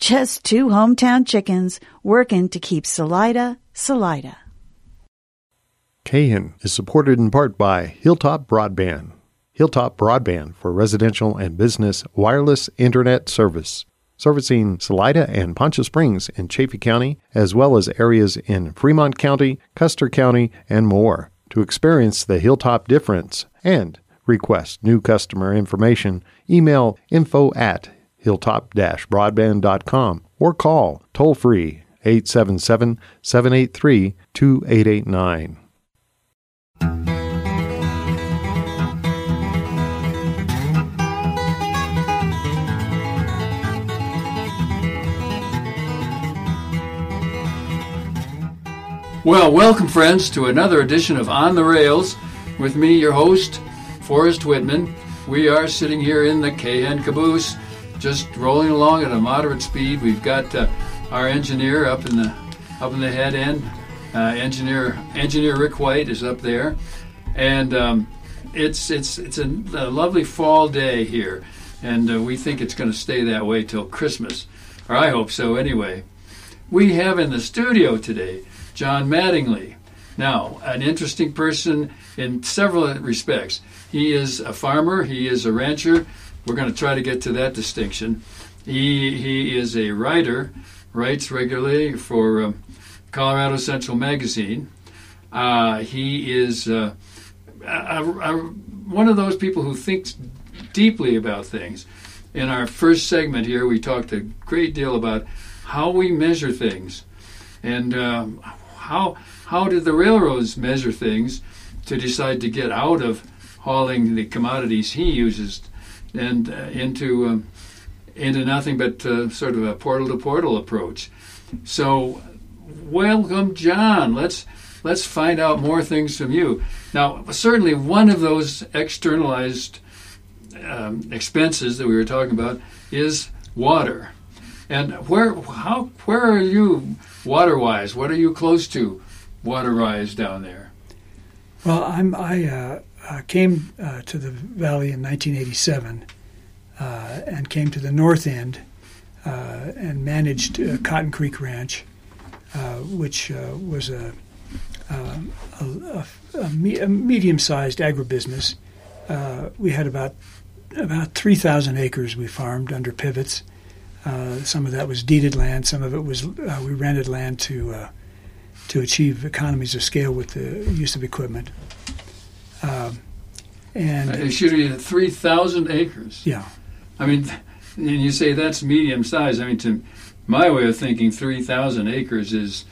just two hometown chickens working to keep Salida, Salida. Cahan is supported in part by Hilltop Broadband. Hilltop Broadband for residential and business wireless internet service, servicing Salida and Poncha Springs in Chaffee County, as well as areas in Fremont County, Custer County, and more. To experience the Hilltop difference and request new customer information, email info@hilltop-broadband.com or call toll-free 877-783-2889. Well, welcome, friends, to another edition of On the Rails with me, your host, Forrest Whitman. We are sitting here in the Cahan Caboose, just rolling along at a moderate speed. We've got our engineer up in the head end. Engineer Rick White is up there, and it's a lovely fall day here, and we think it's going to stay that way till Christmas, or I hope so. Anyway, we have in the studio today John Mattingly. Now, an interesting person in several respects. He is a farmer. He is a rancher. We're going to try to get to that distinction. He is a writer, writes regularly for Colorado Central Magazine. He is one of those people who thinks deeply about things. In our first segment here, we talked a great deal about how we measure things. And how did the railroads measure things to decide to get out of hauling the commodities he uses and into nothing but sort of a portal-to-portal approach? So, welcome, John. Let's find out more things from you. Now, certainly one of those externalized expenses that we were talking about is water. And where are you water-wise? What are you close to water-wise down there? Well, I came to the valley in 1987 and came to the north end and managed Cotton Creek Ranch, which was a medium-sized agribusiness. We had about 3,000 acres we farmed under pivots. Some of that was deeded land. Some of it was we rented land to achieve economies of scale with the use of equipment. And excuse me, 3,000 acres. Yeah, I mean, and you say that's medium size. I mean, to my way of thinking, 3,000 acres is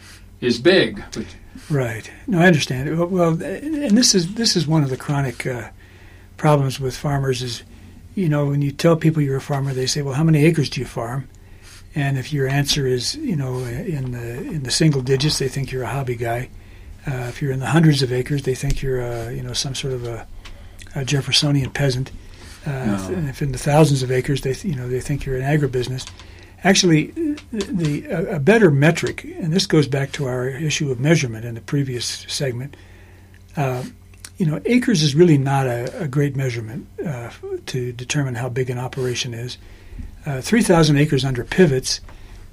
big. But. Right. No, I understand. Well, and this is one of the chronic problems with farmers is. You know, when you tell people you're a farmer, they say, well, how many acres do you farm? And if your answer is, you know, in the single digits, they think you're a hobby guy. If you're in the hundreds of acres, they think you're, some sort of a Jeffersonian peasant. No. And if in the thousands of acres, they think you're an agribusiness. Actually, a better metric, and this goes back to our issue of measurement in the previous segment, acres is really not a great measurement to determine how big an operation is. 3,000 acres under pivots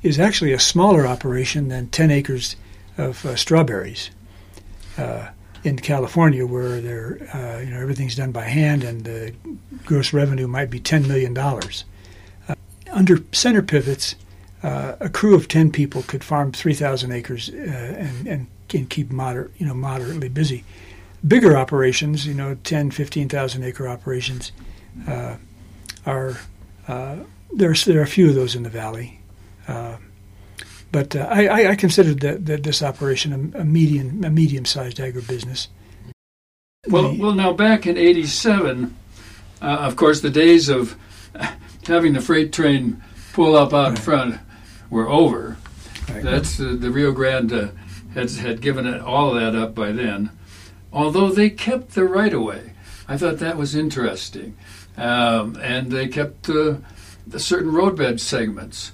is actually a smaller operation than 10 acres of strawberries in California, where they're, everything's done by hand, and the gross revenue might be $10 million. Under center pivots, a crew of 10 people could farm 3,000 acres and keep moderately busy. Bigger operations, 10, 15,000 acre operations, there are a few of those in the valley. But I considered that this operation a medium-sized agribusiness. Well, now back in 87, of course, the days of having the freight train pull up out front were over. Right. That's the Rio Grande had given it, all of that up by then, although they kept the right-of-way. I thought that was interesting. And they kept the certain roadbed segments.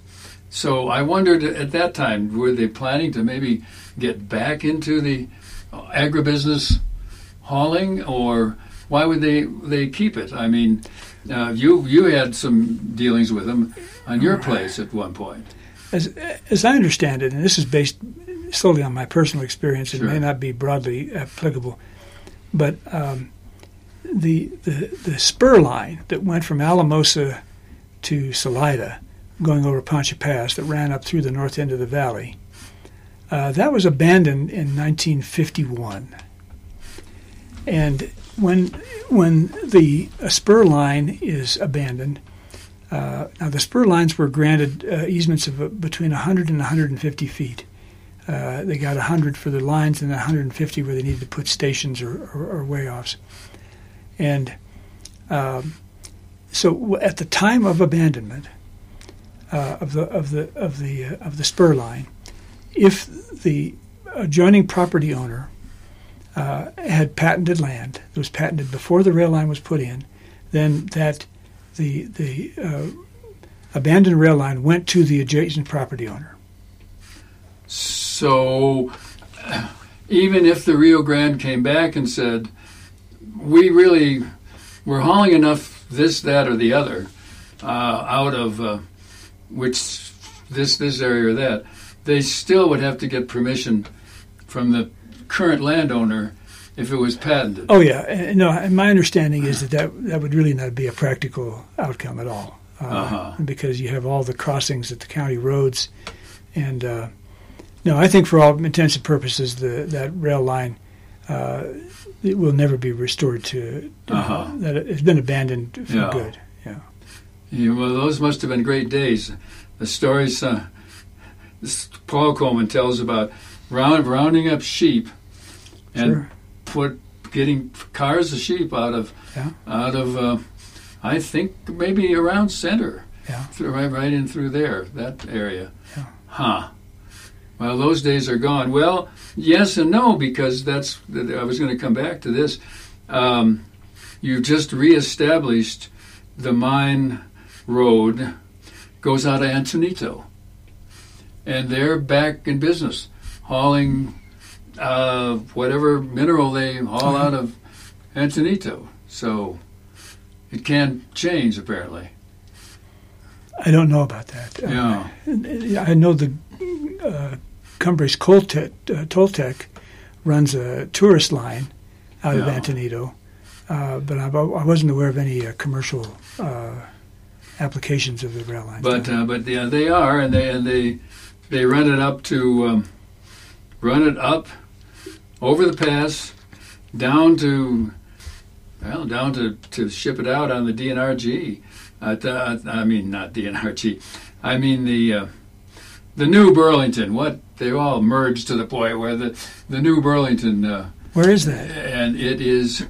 So I wondered at that time, were they planning to maybe get back into the agribusiness hauling, or why would they keep it? I mean, you had some dealings with them on your place at one point. As I understand it, and this is based solely on my personal experience, it may not be broadly applicable, but the spur line that went from Alamosa to Salida, going over Poncha Pass, that ran up through the north end of the valley, that was abandoned in 1951. And when the spur line is abandoned, now the spur lines were granted easements of between 100 and 150 feet. They got 100 for the lines and 150 where they needed to put stations or way-offs. And so at the time of abandonment of the spur line, if the adjoining property owner had patented land that was patented before the rail line was put in, then that the abandoned rail line went to the adjacent property owner. So even if the Rio Grande came back and said, we really were hauling enough this, that, or the other out of which this area or that, they still would have to get permission from the current landowner if it was patented. Oh, yeah. No, my understanding is that would really not be a practical outcome at all, because you have all the crossings at the county roads. And, no, I think for all intents and purposes, that rail line, it will never be restored to that. It's been abandoned for good. Yeah, well, those must have been great days. The stories Paul Coleman tells about rounding up sheep and getting cars of sheep out of I think maybe around Center, right in through there, that area. Yeah. Huh. Well, those days are gone. Well, yes and no, because I was going to come back to this. You've just reestablished the mine road, goes out of Antonito, and they're back in business, hauling whatever mineral they haul out of Antonito. So it can change, apparently. I don't know about that. Yeah. I know the Cumbres Toltec runs a tourist line out of Antonito, but I wasn't aware of any commercial applications of the rail line. But yeah, they are, and they run it up to over the pass down to ship it out on the DNRG. The new Burlington. What they all merged to the point where the new Burlington. Where is that? And it is.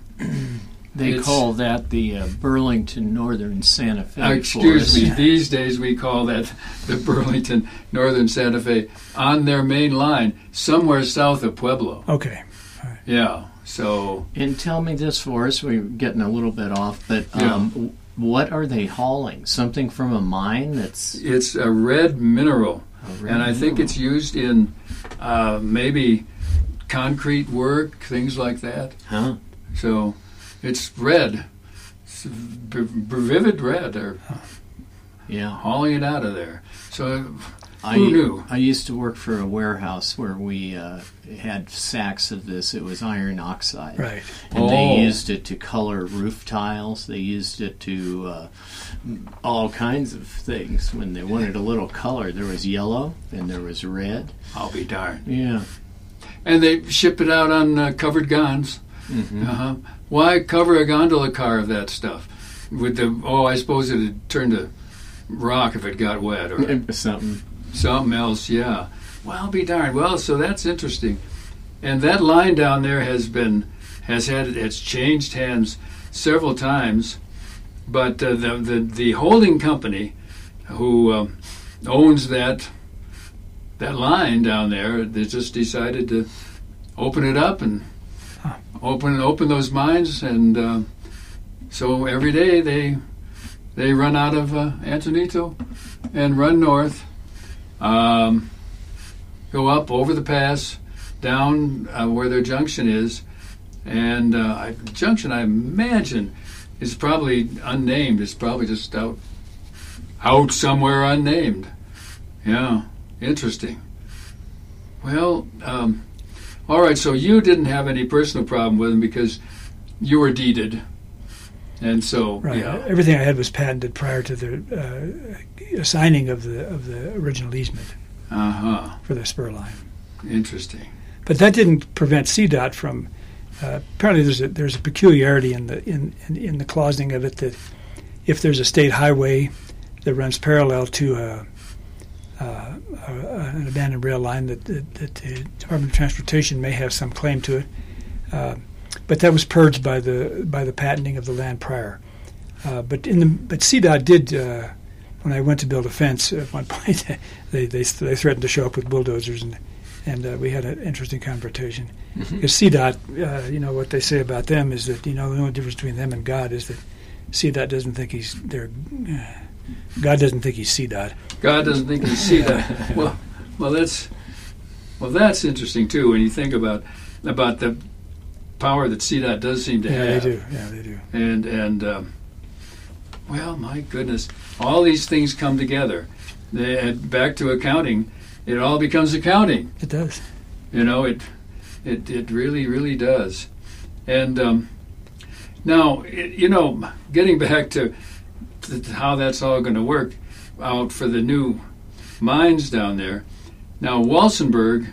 They call that the Burlington Northern Santa Fe. Excuse me. These days we call that the Burlington Northern Santa Fe on their main line, somewhere south of Pueblo. Okay. All right. Yeah. So. And tell me this, Forrest. We're getting a little bit off, but. What are they hauling? Something from a mine that's... It's a red mineral. I think it's used in maybe concrete work, things like that. Huh. So it's red. It's vivid red. They're hauling it out of there. So who knew? I used to work for a warehouse where we had sacks of this. It was iron oxide. Right. And they used it to color roof tiles. They used it to all kinds of things. When they wanted a little color, there was yellow and there was red. I'll be darned. Yeah. And they ship it out on covered gonds. Mm-hmm. Uh-huh. Why cover a gondola car of that stuff? With I suppose it would turn to rock if it got wet or something. Something else, yeah. Well, be darned. Well, so that's interesting, and that line down there has changed hands several times, but the holding company who owns that that line down there, they just decided to open it up and open those mines, and so every day they run out of Antonito and run north, go up over the pass, down where their junction is, and junction I imagine is probably unnamed. It's probably just out somewhere unnamed. Yeah, interesting. Well, all right. So you didn't have any personal problem with them because you were deeded, and so right. Yeah. Everything I had was patented prior to the assigning of the original easement for the spur line. Interesting. But that didn't prevent CDOT from. Apparently, there's a peculiarity in the clausing of it that if there's a state highway that runs parallel to an abandoned rail line, that the Department of Transportation may have some claim to it. But that was purged by the patenting of the land prior. But CDOT did. When I went to build a fence at one point, they threatened to show up with bulldozers and we had an interesting confrontation. Mm-hmm. Because CDOT, what they say about them is that, the only difference between them and God is that CDOT doesn't think he's there. God doesn't think he's CDOT. God doesn't think he's CDOT. Well, that's interesting too when you think about the power that CDOT does seem to have. They do. Yeah, they do. And well, my goodness, all these things come together. Back to accounting. It all becomes accounting. It does. It really, really does. And now, getting back to how that's all going to work out for the new mines down there. Now, Walsenburg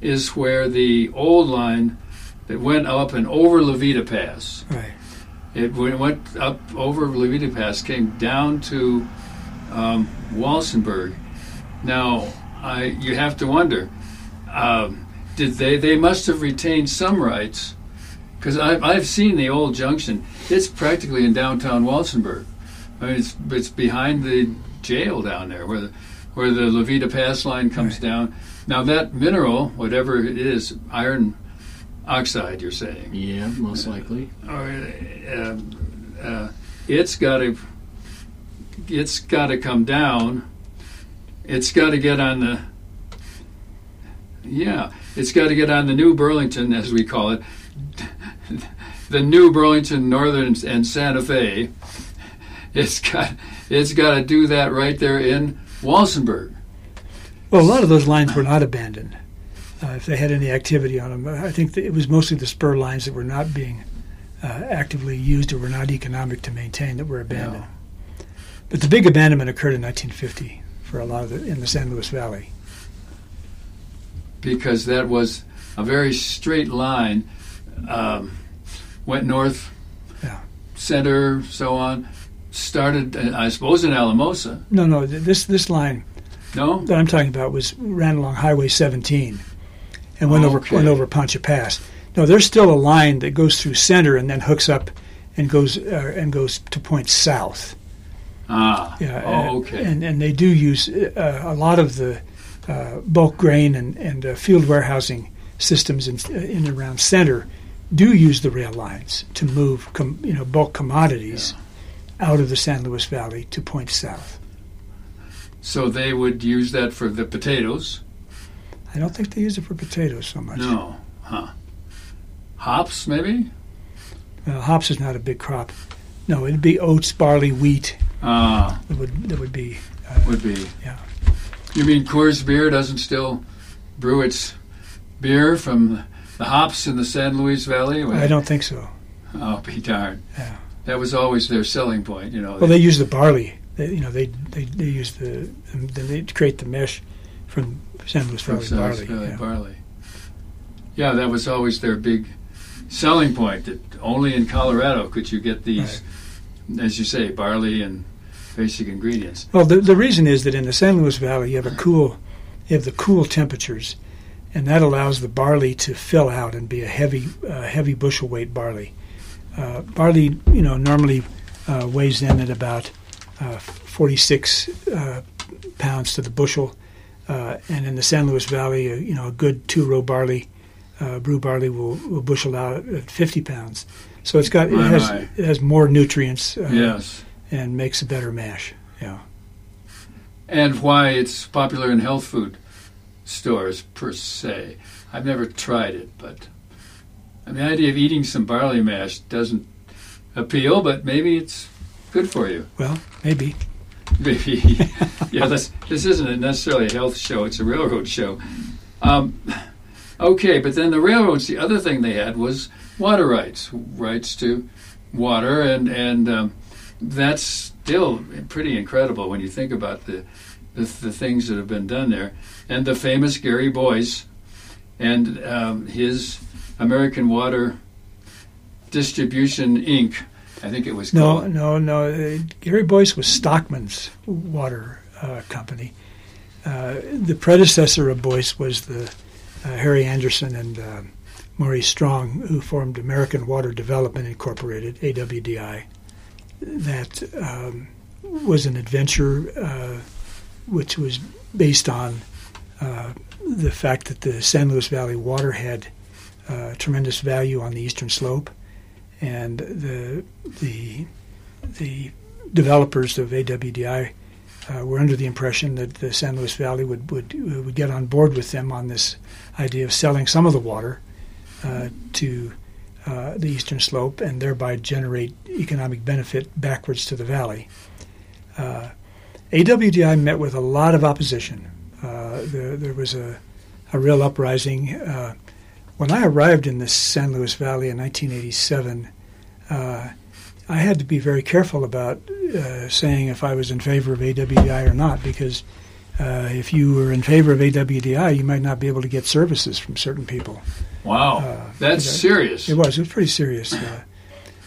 is where the old line that went up and over La Veta Pass. Right. It went up over La Veta Pass, came down to Walsenburg. Now, you have to wonder, did they must have retained some rights, because I've seen the old junction. It's practically in downtown Walsenburg. I mean, it's behind the jail down there where the La Veta Pass line comes right down. Now that mineral, whatever it is, iron oxide, you're saying? Yeah, most likely. It's got to come down. It's got to get on the, it's got to get on the new Burlington, as we call it, the new Burlington Northern and Santa Fe. It's got to do that right there in Walsenburg. Well, a lot of those lines were not abandoned. If they had any activity on them, I think it was mostly the spur lines that were not being actively used or were not economic to maintain that were abandoned. Yeah. But the big abandonment occurred in 1950. For a lot of in the San Luis Valley, because that was a very straight line, went north, center, so on. Started, I suppose, in Alamosa. No, this line. No, that I'm talking about ran along Highway 17, and went over Poncha Pass. No, there's still a line that goes through center and then hooks up, and goes to points south. And they do use a lot of the bulk grain and field warehousing systems in and around center do use the rail lines to move bulk commodities out of the San Luis Valley to point south. So they would use that for the potatoes? I don't think they use it for potatoes so much. No, hops maybe? Hops is not a big crop. No, it'd be oats, barley, wheat. It would be. Yeah. You mean Coors Beer doesn't still brew its beer from the hops in the San Luis Valley? Well, I don't think so. Oh, be darned. Yeah. That was always their selling point, Well, they use the barley. They use they create the mesh from San Luis Valley barley. Barley. Yeah, that was always their big selling point. That only in Colorado could you get these, as you say, barley and basic ingredients. Well, the reason is that in the San Luis Valley you have the cool temperatures, and that allows the barley to fill out and be a heavy bushel weight barley. Barley, normally weighs in at about 46 pounds to the bushel. And in the San Luis Valley, a good two-row barley, brew barley will bushel out at 50 pounds. So it has more nutrients. Yes. And makes a better mash. Yeah. And why it's popular in health food stores per se. I've never tried it, but the idea of eating some barley mash doesn't appeal, but maybe it's good for you. Well, maybe. Maybe. Yeah, this isn't necessarily a health show. It's a railroad show. Okay, but then the railroads, the other thing they had was water rights to water, and that's still pretty incredible when you think about the things that have been done there. And the famous Gary Boyce and his American Water Distribution, Inc., I think it was called. No. Gary Boyce was Stockman's Water Company. The predecessor of Boyce was the Harry Anderson and Maurice Strong, who formed American Water Development Incorporated, AWDI. That was an adventure which was based on the fact that the San Luis Valley water had tremendous value on the eastern slope. And the developers of AWDI were under the impression that the San Luis Valley would get on board with them on this idea of selling some of the water to the eastern slope and thereby generate economic benefit backwards to the valley. AWDI met with a lot of opposition. There was a real uprising. When I arrived in the San Luis Valley in 1987, I had to be very careful about saying if I was in favor of AWDI or not, because if you were in favor of AWDI, you might not be able to get services from certain people. Wow, that's serious. It was pretty serious.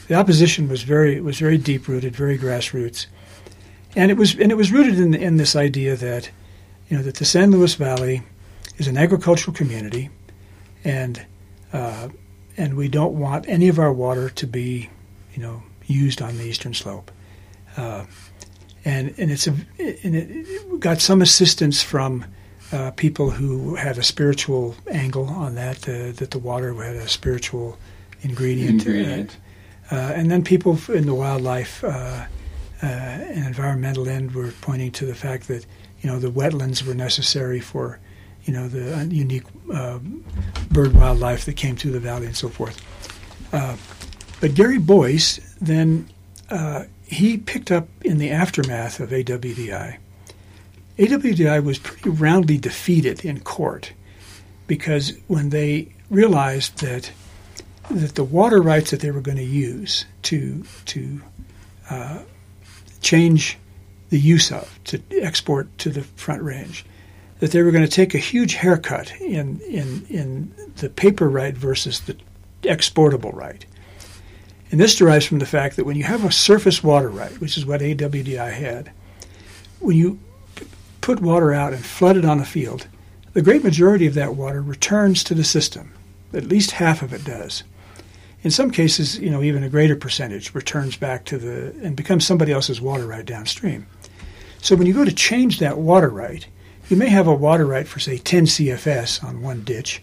The opposition was very deep rooted, very grassroots, and it was rooted in this idea that that the San Luis Valley is an agricultural community. And we don't want any of our water to be, used on the eastern slope. And it got some assistance from people who had a spiritual angle on that, that the water had a spiritual ingredient. And then people in the wildlife and environmental end were pointing to the fact that, the wetlands were necessary for the unique bird wildlife that came through the valley and so forth. But Gary Boyce, then, he picked up in the aftermath of AWDI. AWDI was pretty roundly defeated in court because when they realized that the water rights that they were going to use to change the use of, to export to the Front Range, that they were going to take a huge haircut in the paper right versus the exportable right. And this derives from the fact that when you have a surface water right, which is what AWDI had, when you put water out and flood it on a field, the great majority of that water returns to the system. At least half of it does. In some cases, even a greater percentage returns back to and becomes somebody else's water right downstream. So when you go to change that water right, you may have a water right for, say, 10 CFS on one ditch,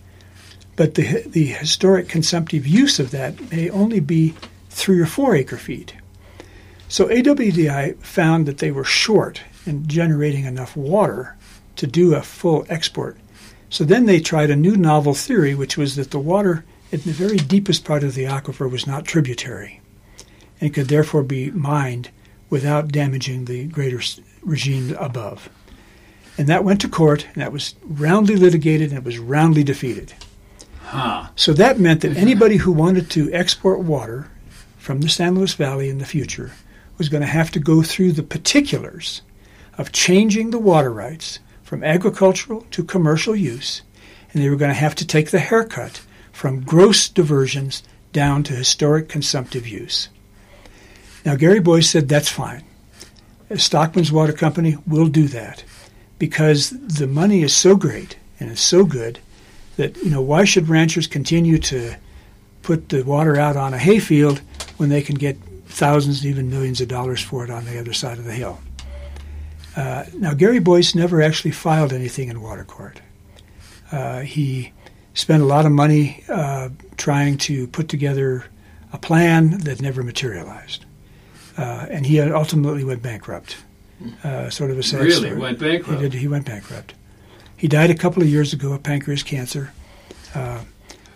but the historic consumptive use of that may only be 3 or 4 acre-feet. So AWDI found that they were short in generating enough water to do a full export. So then they tried a new novel theory, which was that the water in the very deepest part of the aquifer was not tributary and could therefore be mined without damaging the greater regime above. And that went to court, and that was roundly litigated, and it was roundly defeated. Huh. So that meant that anybody who wanted to export water from the San Luis Valley in the future was going to have to go through the particulars of changing the water rights from agricultural to commercial use, and they were going to have to take the haircut from gross diversions down to historic consumptive use. Now, Gary Boyce said, that's fine. Stockman's Water Company will do that, because the money is so great and it's so good that, why should ranchers continue to put the water out on a hayfield when they can get thousands, even millions of dollars for it on the other side of the hill? Now, Gary Boyce never actually filed anything in water court. He spent a lot of money trying to put together a plan that never materialized. And he ultimately went bankrupt. Sort of a sad story. Really? Went bankrupt? He went bankrupt. He died a couple of years ago of pancreas cancer.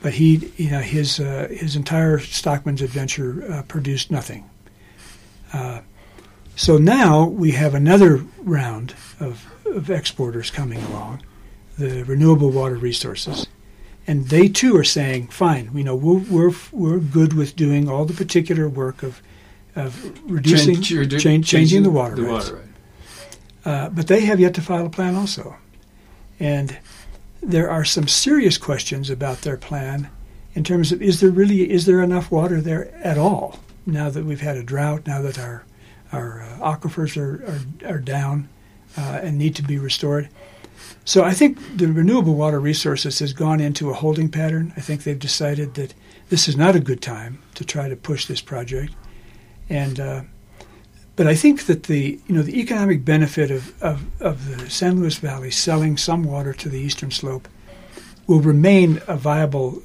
But he, his entire Stockman's adventure produced nothing. So now we have another round of exporters coming along, the Renewable Water Resources. And they, too, are saying, fine, we're good with doing all the particular work of reducing, changing the water rates. Water, right. But they have yet to file a plan also. And there are some serious questions about their plan in terms of is there enough water there at all now that we've had a drought, now that our aquifers are down and need to be restored. So I think the Renewable Water Resources has gone into a holding pattern. I think they've decided that this is not a good time to try to push this project. And but I think that the economic benefit of the San Luis Valley selling some water to the eastern slope will remain a viable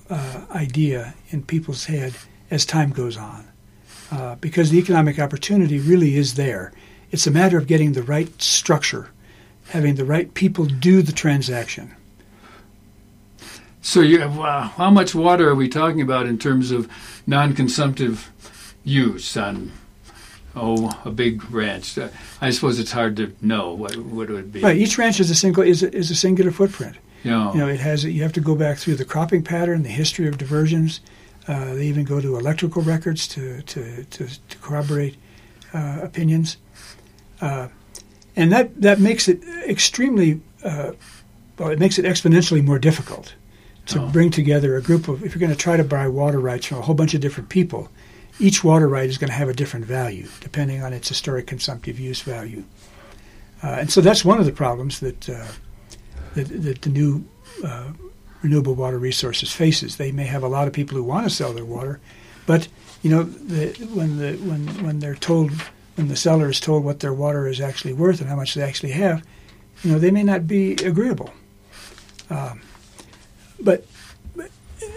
idea in people's head as time goes on, because the economic opportunity really is there. It's a matter of getting the right structure, having the right people do the transaction. So how much water are we talking about in terms of non-consumptive use on a big ranch? I suppose it's hard to know what it would be. Right, each ranch is a singular footprint. Yeah. It has. You have to go back through the cropping pattern, the history of diversions. They even go to electrical records to corroborate opinions, and that makes it extremely it makes it exponentially more difficult to bring together a group of. If you're going to try to buy water rights from a whole bunch of different people, each water right is going to have a different value depending on its historic consumptive use value, and so that's one of the problems that the new Renewable Water Resources faces. They may have a lot of people who want to sell their water, but when the seller is told what their water is actually worth and how much they actually have, they may not be agreeable. But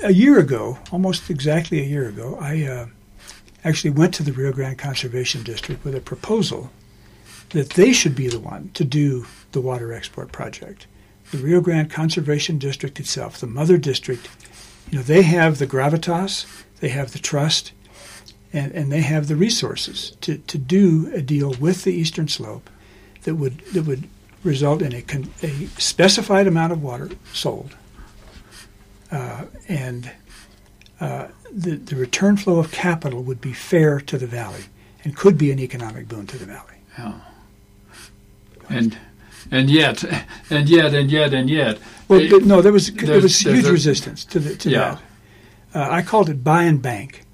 a year ago, almost exactly a year ago, I actually went to the Rio Grande Conservation District with a proposal that they should be the one to do the water export project. The Rio Grande Conservation District itself, the mother district, they have the gravitas, they have the trust, and they have the resources to do a deal with the eastern slope that would result in a specified amount of water sold. The return flow of capital would be fair to the valley and could be an economic boon to the valley. Oh. And yet. Well, there was huge resistance to that. I called it buy and bank.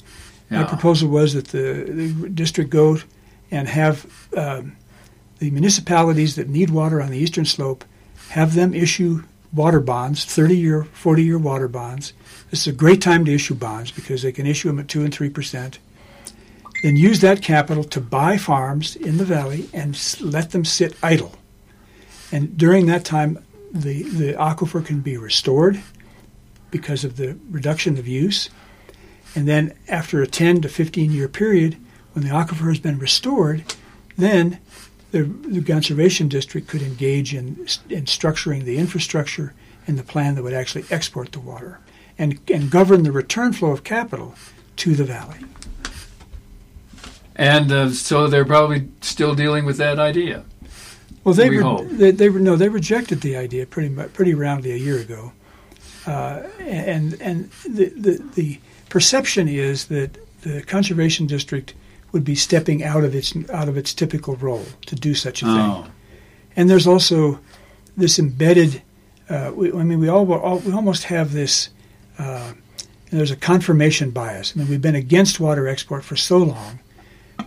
My proposal was that the district go and have the municipalities that need water on the eastern slope, have them issue water bonds, 30-year, 40-year water bonds. This is a great time to issue bonds because they can issue them at 2 and 3%. Then use that capital to buy farms in the valley and let them sit idle. And during that time, the aquifer can be restored because of the reduction of use. And then after a 10 to 15-year period, when the aquifer has been restored, then the conservation district could engage in structuring the infrastructure and the plan that would actually export the water and govern the return flow of capital to the valley. And so they're probably still dealing with that idea. Well, they rejected the idea pretty roundly a year ago, and the perception is that the conservation district would be stepping out of its typical role to do such a thing. And there's also this embedded. We almost have this. There's a confirmation bias. We've been against water export for so long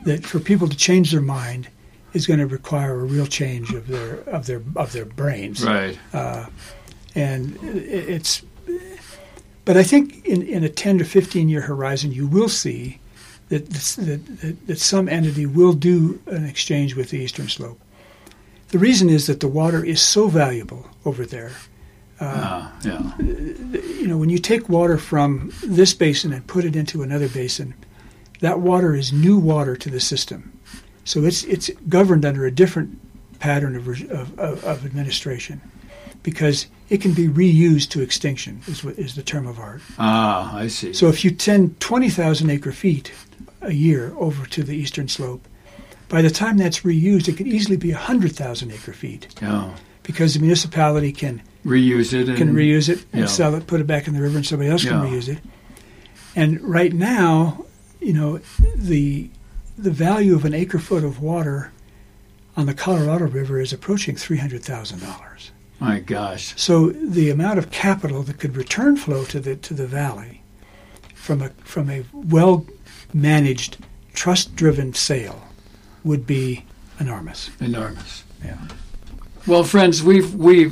that for people to change their mind is going to require a real change of their brains, right? But I think in a 10 to 15 year horizon, you will see that some entity will do an exchange with the eastern slope. The reason is that the water is so valuable over there. You know, when you take water from this basin and put it into another basin, that water is new water to the system. So it's governed under a different pattern of administration, because it can be reused to extinction is the term of art. Ah, I see. So if you tend 20,000 acre-feet a year over to the eastern slope, by the time that's reused, it could easily be 100,000 acre-feet. Oh. Because the municipality can reuse it and sell it, put it back in the river, and somebody else can reuse it. And right now, you know, the value of an acre-foot of water on the Colorado River is approaching $300,000. My gosh. So the amount of capital that could return flow to the valley from a well-managed, trust-driven sale would be enormous. Enormous. Yeah. Well, friends, we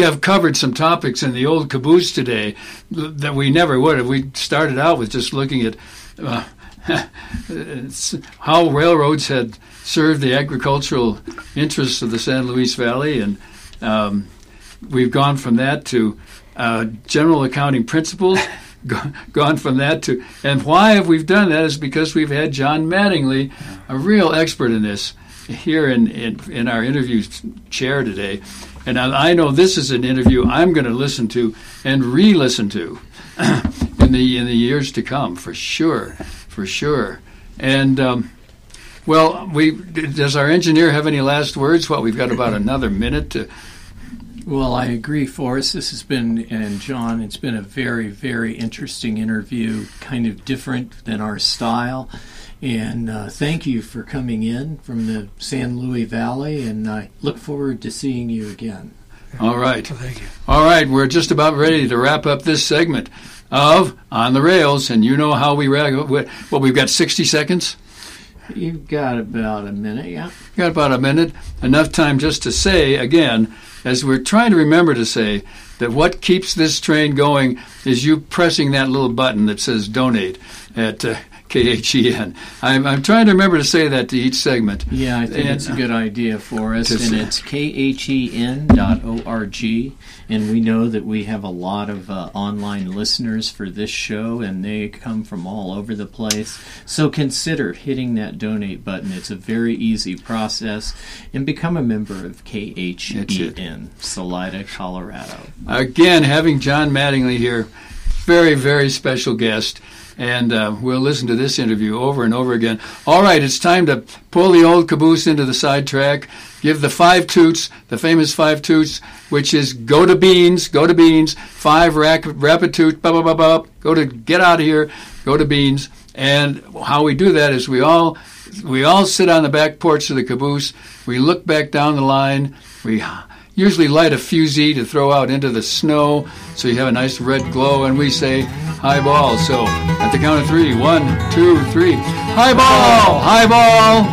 have covered some topics in the old caboose today that we never would have. We started out with just looking at how railroads had served the agricultural interests of the San Luis Valley, and we've gone from that to general accounting principles, gone from that to, and why have we done that is because we've had John Mattingly, a real expert in this, here in our interview chair today. And I know this is an interview I'm going to listen to and re-listen to in the years to come, for sure. And well, does our engineer have any last words? Well, we've got about another minute to... Well, I agree, Forrest. This has been, and John, it's been a very, very interesting interview, kind of different than our style. And thank you for coming in from the San Luis Valley, and I look forward to seeing you again. All right. Well, thank you. All right, we're just about ready to wrap up this segment of On the Rails, and you know how we wrap up. Well, we've got 60 seconds. You've got about a minute, yeah. Got about a minute. Enough time just to say, again, as we're trying to remember to say, that what keeps this train going is you pressing that little button that says donate at KHEN. I'm trying to remember to say that to each segment. Yeah, I think it's a good idea for us. And it's KHEN.org. And we know that we have a lot of online listeners for this show, and they come from all over the place. So consider hitting that donate button. It's a very easy process. And become a member of KHEN, Salida, Colorado. Again, having John Mattingly here, very, very special guest. And we'll listen to this interview over and over again. All right, it's time to pull the old caboose into the sidetrack, give the five toots, the famous five toots, which is go to beans, five rapid toots, blah, blah, blah, blah, go to get out of here, go to beans. And how we do that is we all sit on the back porch of the caboose, we look back down the line, we usually light a fusee to throw out into the snow so you have a nice red glow, and we say highball. So at the count of three, 1, 2, 3, highball, highball.